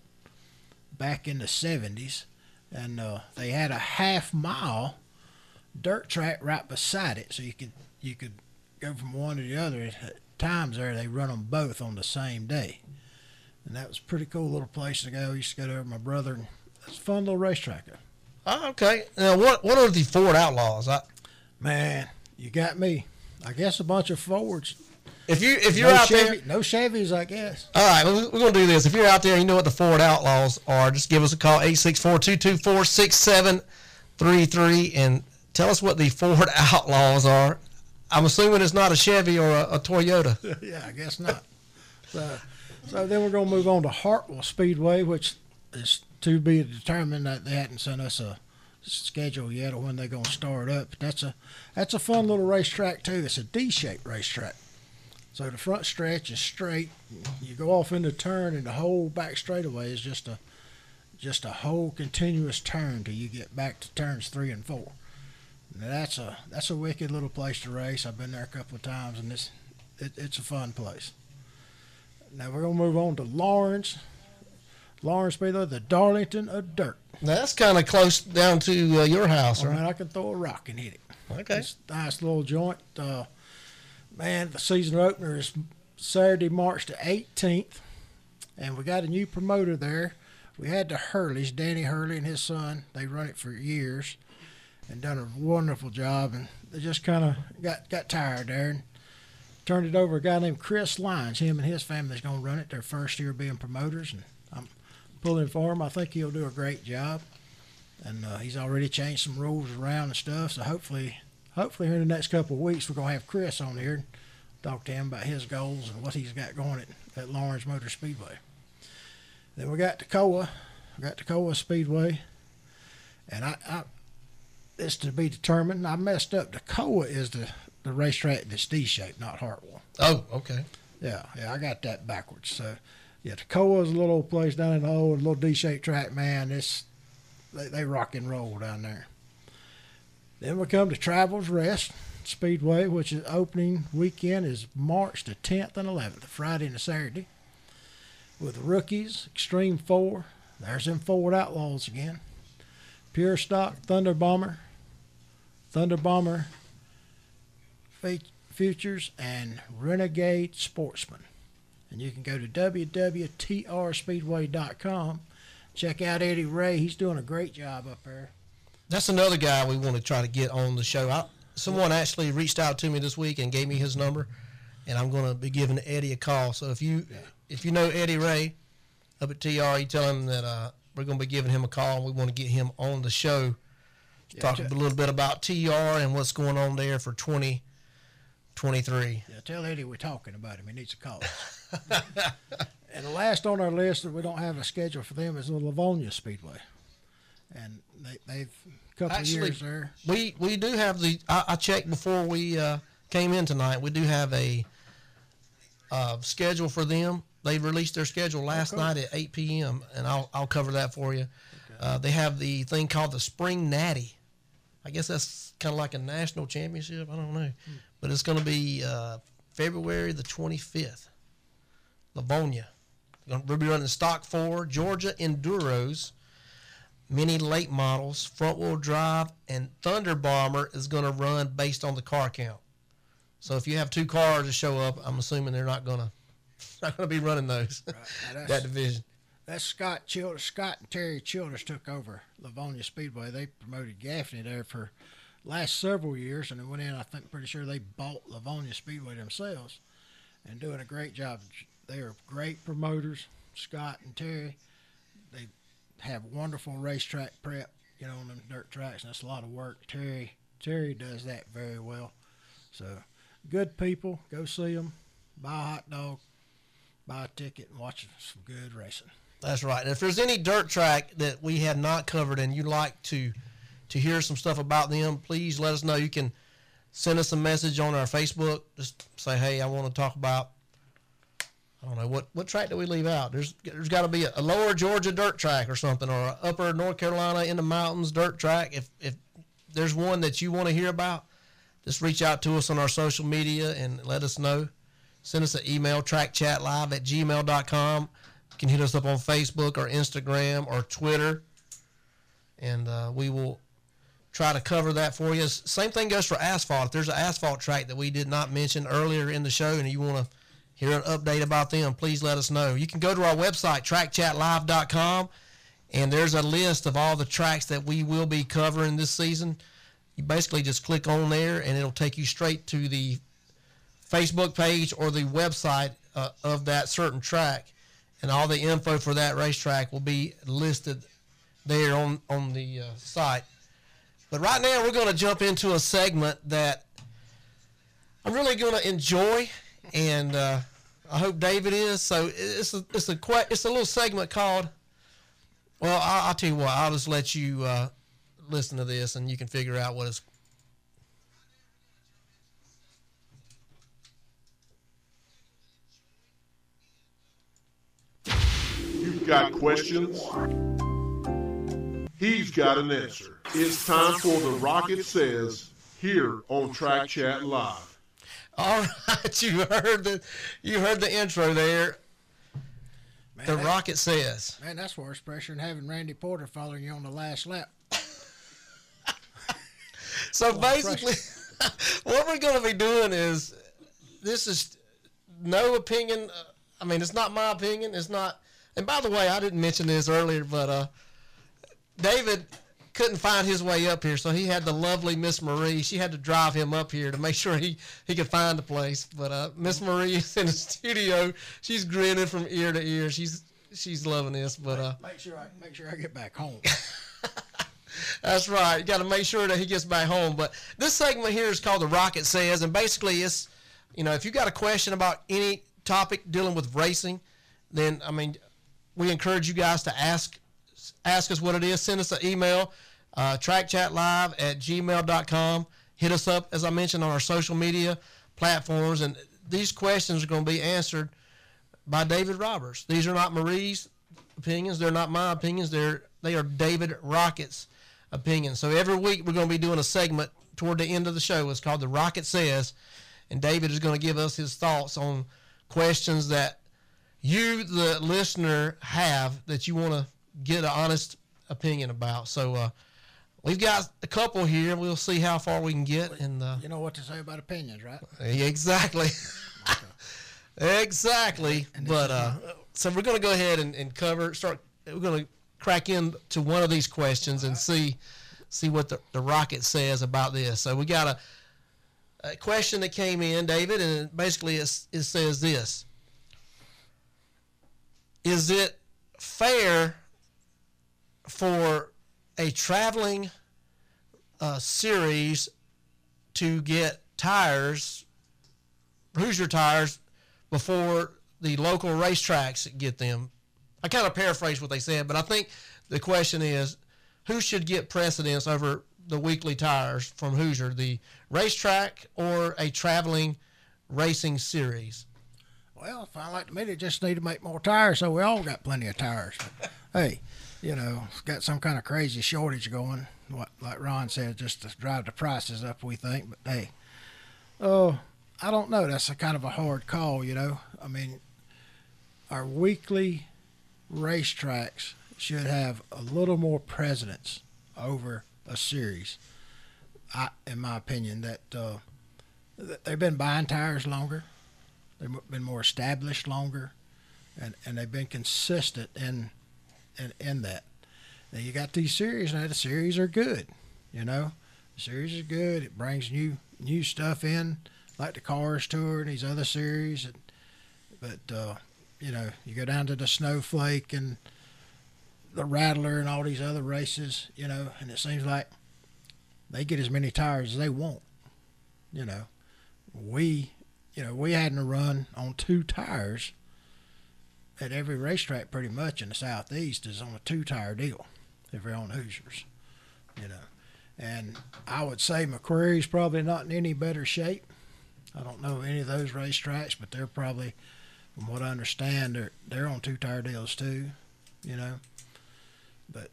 back in the 70s, and they had a half-mile dirt track right beside it, so you could go from one to the other. At times there, they run them both on the same day, and that was a pretty cool little place to go. I used to go there with my brother, and it's a fun little racetrack. Oh, okay. Now, what are the Ford Outlaws? Man, you got me. I guess a bunch of Fords. If you're out there, no Chevys, I guess. All right, we're gonna do this. If you're out there, and you know what the Ford Outlaws are, just give us a call 864-224-6733 and tell us what the Ford Outlaws are. I'm assuming it's not a Chevy or a Toyota. Yeah, I guess not. So then we're gonna move on to Hartwell Speedway, which is to be determined. That they hadn't sent us a schedule yet or when they're going to start up. That's a fun little racetrack too. It's a D-shaped racetrack, so the front stretch is straight. You go off into turn, and the whole back straightaway is just a whole continuous turn till you get back to turns 3 and 4. Now that's a wicked little place to race. I've been there a couple of times, and it's a fun place. Now we're gonna move on to Lawrence Speedway, the Darlington of dirt. Now that's kind of close down to your house, right? I can throw a rock and hit it. Okay. It's a nice little joint. Man, the season opener is Saturday, March the 18th, and we got a new promoter there. We had the Hurleys, Danny Hurley and his son. They run it for years and done a wonderful job, and they just kind of got tired there and turned it over to a guy named Chris Lyons. Him and his family's going to run it, their first year being promoters, and I'm pulling for him. I think he'll do a great job, and he's already changed some rules around and stuff. So hopefully here in the next couple of weeks, we're gonna have Chris on here and talk to him about his goals and what he's got going at Lawrence Motor Speedway. Then we got Toccoa. We got Toccoa Speedway, and I it's to be determined. I messed up. Toccoa is the racetrack that's D-shaped, not Hartwell. Oh, okay. Yeah, I got that backwards. So. Yeah, Toccoa's a little old place down in the old little D-shaped track, man. They rock and roll down there. Then we come to Travelers Rest Speedway, which is opening weekend is March the 10th and 11th, Friday and Saturday, with Rookies, Extreme 4. There's them Ford Outlaws again. Pure Stock, Thunder Bomber, Futures, and Renegade Sportsman. And you can go to www.trspeedway.com. Check out Eddie Ray. He's doing a great job up there. That's another guy we want to try to get on the show. Someone actually reached out to me this week and gave me his number, and I'm going to be giving Eddie a call. So if you know Eddie Ray up at TR, you tell him that we're going to be giving him a call. We want to get him on the show to talk a little bit about TR and what's going on there for 2023. Yeah, tell Eddie we're talking about him. He needs a call. And the last on our list that we don't have a schedule for them is the Livonia Speedway. And they've a couple of years there. We do have the I checked before we came in tonight. We do have a schedule for them. They released their schedule last night at 8 p.m. and I'll cover that for you. Okay. They have the thing called the Spring Natty. I guess that's kind of like a national championship. I don't know, but it's going to be February the 25th. Livonia. We'll be running stock 4 Georgia Enduros, many late models, front wheel drive, and Thunder Bomber is going to run based on the car count. So if you have 2 cars that show up, I'm assuming they're not going to be running those. Right. That division. That's Scott and Terry Childers took over Livonia Speedway. They promoted Gaffney there for last several years, and it went in. I think pretty sure they bought Livonia Speedway themselves, and doing a great job. They are great promoters, Scott and Terry. They have wonderful racetrack prep, you know, on them dirt tracks, and that's a lot of work. Terry does that very well. So good people. Go see them. Buy a hot dog, buy a ticket, and watch some good racing. That's right. And if there's any dirt track that we have not covered and you'd like to hear some stuff about them, please let us know. You can send us a message on our Facebook. Just say, hey, I want to talk about, I don't know, what track do we leave out? There's got to be a lower Georgia dirt track or something, or an upper North Carolina in the mountains dirt track. If there's one that you want to hear about, just reach out to us on our social media and let us know. Send us an email, trackchatlive@gmail.com. You can hit us up on Facebook or Instagram or Twitter, and we will try to cover that for you. Same thing goes for asphalt. If there's an asphalt track that we did not mention earlier in the show and you want to hear an update about them, please let us know. You can go to our website, trackchatlive.com, and there's a list of all the tracks that we will be covering this season. You basically just click on there, and it'll take you straight to the Facebook page or the website of that certain track. And all the info for that racetrack will be listed there on the site. But right now we're going to jump into a segment that I'm really going to enjoy, and I hope David is. So it's a little segment called, well, I'll tell you what, I'll just let you listen to this, and you can figure out what it's. Got questions? He's got an answer. It's time for The Rocket Says here on Track Chat Live. All right, you heard the intro there. Man, the Rocket Says. Man, that's worse pressure than having Randy Porter following you on the last lap. So basically, what we're going to be doing is, this is no opinion. I mean, it's not my opinion. It's not. And by the way, I didn't mention this earlier, but David couldn't find his way up here, so he had the lovely Miss Marie. She had to drive him up here to make sure he could find the place. But Miss Marie is in the studio. She's grinning from ear to ear. She's loving this. But make sure I get back home. That's right. You got to make sure that he gets back home. But this segment here is called The Rocket Says, and basically it's, you know, if you got a question about any topic dealing with racing, then I mean, we encourage you guys to ask us what it is. Send us an email, trackchatlive@gmail.com. Hit us up, as I mentioned, on our social media platforms. And these questions are going to be answered by David Roberts. These are not Marie's opinions. They're not my opinions. They are David Rocket's opinions. So every week we're going to be doing a segment toward the end of the show. It's called The Rocket Says. And David is going to give us his thoughts on questions that you, the listener, have that you want to get an honest opinion about. So we've got a couple here. We'll see how far we can get. And you know what to say about opinions, right? Exactly. Okay. Exactly. But so we're going to go ahead and cover. We're going to crack into one of these questions and see what the Rocket says about this. So we got a question that came in, David, and basically it says this. Is it fair for a traveling series to get Hoosier tires before the local racetracks that get them. I kind of paraphrase what they said, but I think the question is, who should get precedence over the weekly tires from Hoosier, the racetrack or a traveling racing series? Well, if I like to meet it, just need to make more tires, so we all got plenty of tires. But, hey, you know, it's got some kind of crazy shortage going. What, like Ron said, just to drive the prices up, we think. But, hey, I don't know. That's a kind of a hard call, you know. I mean, our weekly racetracks should have a little more precedence over a series, in my opinion, that they've been buying tires longer. They've been more established longer, and they've been consistent in that. Now, you got these series. Now, the series are good, you know. The series is good. It brings new stuff in, like the Cars Tour and these other series. But you know, you go down to the Snowflake and the Rattler and all these other races, you know, and it seems like they get as many tires as they want, you know. We hadn't run on 2 tires at every racetrack pretty much in the Southeast is on a 2-tire deal if you're on Hoosiers, you know. And I would say McQuarrie's probably not in any better shape. I don't know any of those racetracks, but they're probably, from what I understand, they're on 2-tire deals too, you know. But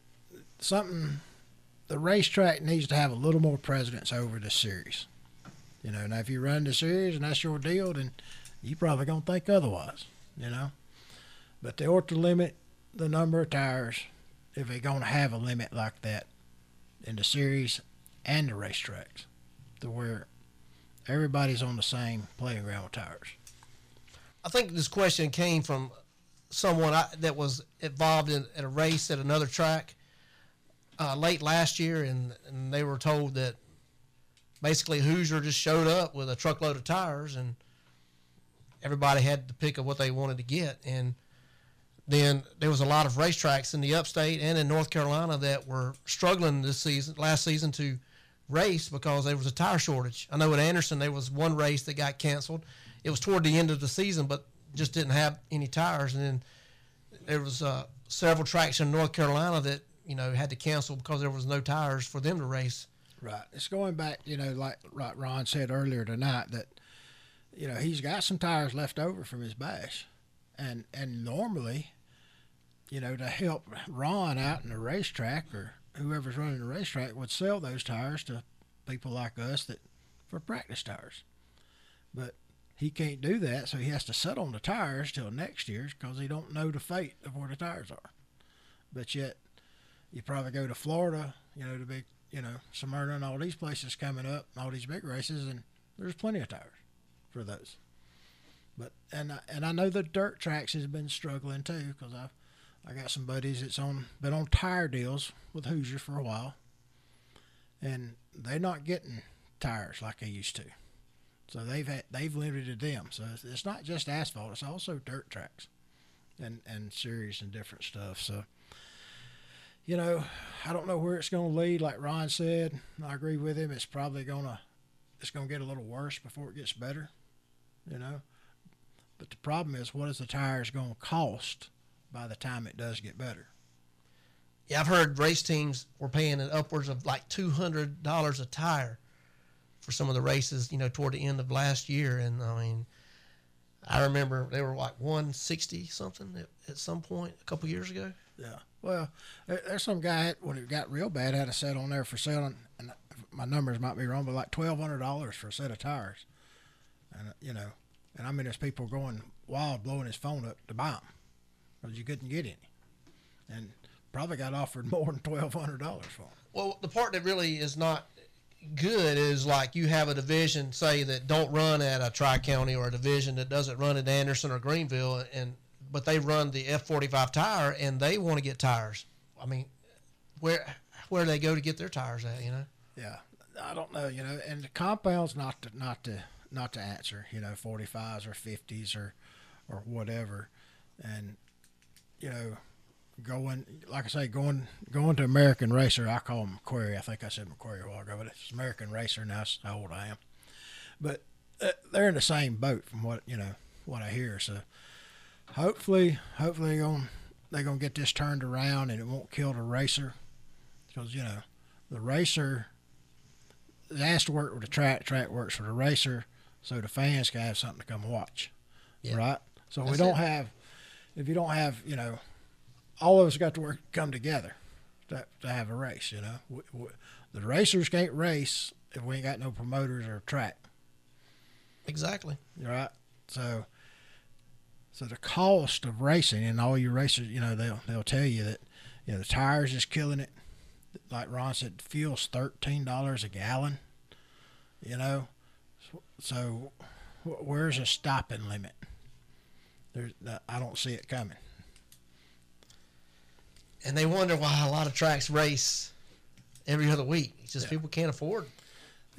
the racetrack needs to have a little more precedence over the series. You know, now if you run the series and that's your deal, then you probably gonna think otherwise, you know. But they ought to limit the number of tires if they're gonna have a limit like that in the series and the racetracks, to where everybody's on the same playing ground with tires. I think this question came from someone that was involved in a race at another track late last year, and they were told that basically Hoosier just showed up with a truckload of tires and everybody had the pick of what they wanted to get. And then there was a lot of racetracks in the upstate and in North Carolina that were struggling last season to race because there was a tire shortage. I know at Anderson there was one race that got canceled. It was toward the end of the season, but just didn't have any tires. And then there was several tracks in North Carolina that, you know, had to cancel because there was no tires for them to race. Right. It's going back, you know, like Ron said earlier tonight, that, you know, he's got some tires left over from his bash. And normally, you know, to help Ron out in the racetrack or whoever's running the racetrack would sell those tires to people like us that for practice tires. But he can't do that, so he has to sit on the tires till next year's because he don't know the fate of where the tires are. But yet, you probably go to Florida, you know, the big, you know, Smyrna and all these places coming up, all these big races, and there's plenty of tires for those. But and I know the dirt tracks has been struggling too, because I got some buddies that's been on tire deals with Hoosier for a while, and they're not getting tires like they used to, so they've limited them. So it's not just asphalt; it's also dirt tracks, and series and different stuff. So, you know, I don't know where it's going to lead. Like Ron said, I agree with him. It's probably going to get a little worse before it gets better, you know. But the problem is, what is the tires going to cost by the time it does get better? Yeah, I've heard race teams were paying upwards of like $200 a tire for some of the races, you know, toward the end of last year. And, I mean, I remember they were like 160 something at some point a couple years ago. Yeah. Well, there's some guy, when it got real bad, had a set on there for selling, and my numbers might be wrong, but like $1,200 for a set of tires. And, you know, and I mean, there's people going wild, blowing his phone up to buy them because you couldn't get any. And probably got offered more than $1,200 for them. Well, the part that really is not good is like you have a division, say, that don't run at a Tri-County, or a division that doesn't run at Anderson or Greenville, but they run the F45 tire and they want to get tires. I mean, where do they go to get their tires at, you know? Yeah, I don't know, you know, and the compound's not to answer, you know, 45s or 50s or whatever. And, you know, going to American Racer, I call them McQuarrie. I think I said McQuarrie a while ago, but it's American Racer now. That's how old I am. But they're in the same boat from what, you know, what I hear. So, Hopefully they're gonna get this turned around and it won't kill the racer, because you know the racer has to work with the track. The track works for the racer, so the fans can have something to come watch, right? So that's if you don't have, you know, all of us got to work, come together to have a race. You know, the racers can't race if we ain't got no promoters or track. Exactly. Right. So the cost of racing, and all your racers, you know, they'll tell you that, you know, the tires is killing it. Like Ron said, fuel's $13 a gallon. You know, so where's a stopping limit? I don't see it coming. And they wonder why a lot of tracks race every other week. It's just people can't afford.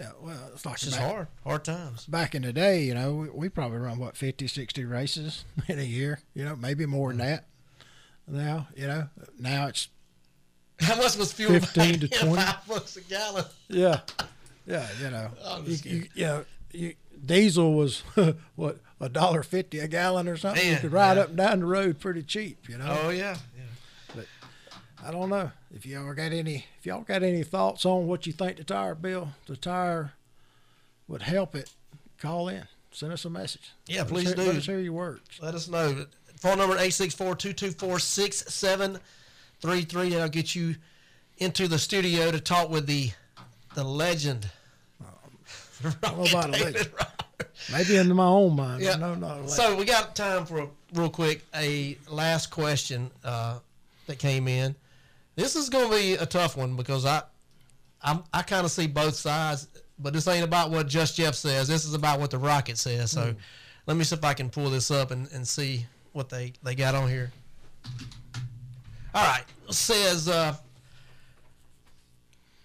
Yeah, well, it's just hard times. Back in the day, you know, we probably run, 50, 60 races in a year, you know, maybe more than that. Now, you know, now it's how much was fuel 15 to 20? $5 a gallon. Yeah. Yeah, you know. Diesel was what, $1.50 a gallon or something. Man, you could ride up and down the road pretty cheap, you know. Oh yeah. But I don't know if y'all got any thoughts on what you think the tire would help it. Call in, send us a message. Yeah, please do. Let us hear your words. Let us know. Phone number 864-224-6733. That'll get you into the studio to talk with the legend. I don't know about David Roberts. Maybe in my own mind. Yeah. No. So we got time for a last question that came in. This is going to be a tough one because I kind of see both sides, but this ain't about what Just Jeff says. This is about what the Rocket says. So let me see if I can pull this up and see what they got on here. All right. It says,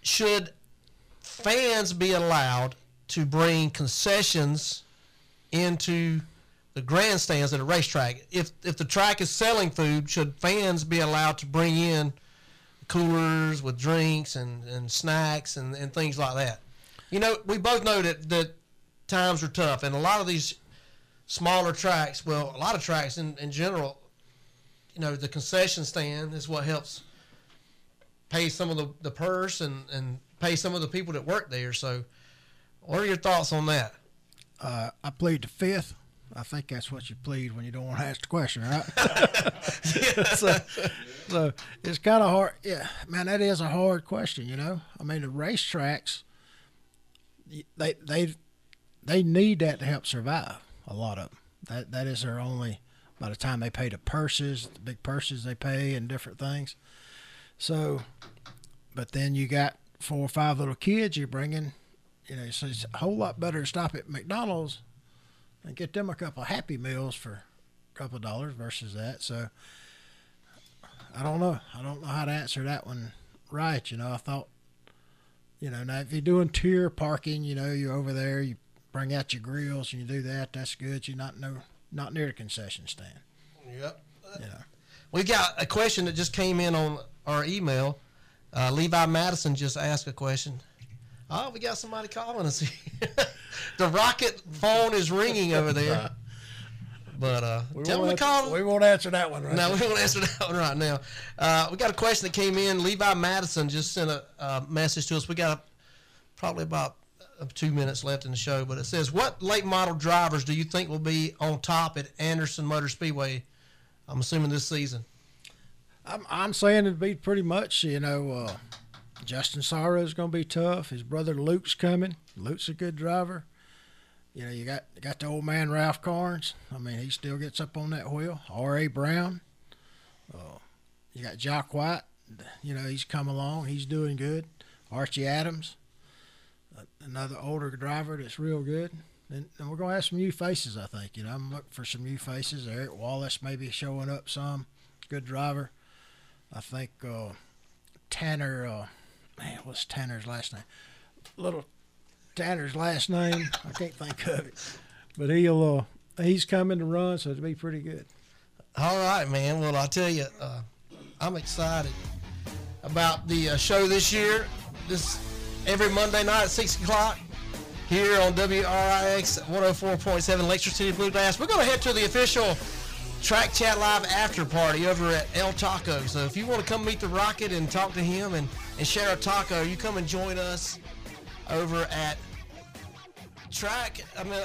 should fans be allowed to bring concessions into the grandstands at a racetrack? If the track is selling food, should fans be allowed to bring in coolers with drinks and snacks and things like that? You know, we both know that times are tough, and a lot of these smaller tracks, well, a lot of tracks in general, you know, the concession stand is what helps pay some of the purse and pay some of the people that work there. So what are your thoughts on that? I plead the fifth. I think that's what you plead when you don't want to ask the question, right? So it's kind of hard. Yeah, man, that is a hard question, you know. I mean, the racetracks, they need that to help survive, a lot of them. That is their only, by the time they pay the big purses they pay and different things. So, but then you got 4 or 5 little kids you're bringing. You know, so it's a whole lot better to stop at McDonald's and get them a couple of Happy Meals for a couple of dollars versus that. So I don't know. I don't know how to answer that one right. You know, I thought, you know, now if you're doing tier parking, you know, you're over there, you bring out your grills and you do that. That's good. You're not near the concession stand. Yep. You know. We got a question that just came in on our email. Levi Madison just asked a question. Oh, we got somebody calling us here. The Rocket phone is ringing over there. But tell them to call. We won't answer that one right now. No, we won't answer that one right now. We got a question that came in. Levi Madison just sent a message to us. We got probably about 2 minutes left in the show, but it says, what late model drivers do you think will be on top at Anderson Motor Speedway, I'm assuming this season? I'm saying it'd be pretty much, you know, Justin Sorrow's going to be tough. His brother Luke's coming. Luke's a good driver. You know, you got the old man Ralph Carnes. I mean, he still gets up on that wheel. R.A. Brown. You got Jock White. You know, he's come along. He's doing good. Archie Adams, another older driver that's real good. And we're going to have some new faces, I think. You know, I'm looking for some new faces. Eric Wallace may be showing up some. Good driver. I think Tanner... man, what's Tanner's last name? Little Tanner's last name. I can't think of it. But he's coming to run, so it'll be pretty good. All right, man. Well, I'll tell you, I'm excited about the show this year. This every Monday night at 6 o'clock here on WRIX 104.7 Electric City Bluegrass. We're going to head to the official Track Chat Live after party over at El Taco. So if you want to come meet the Rocket and talk to him and share a taco, you come and join us over at Track. I mean,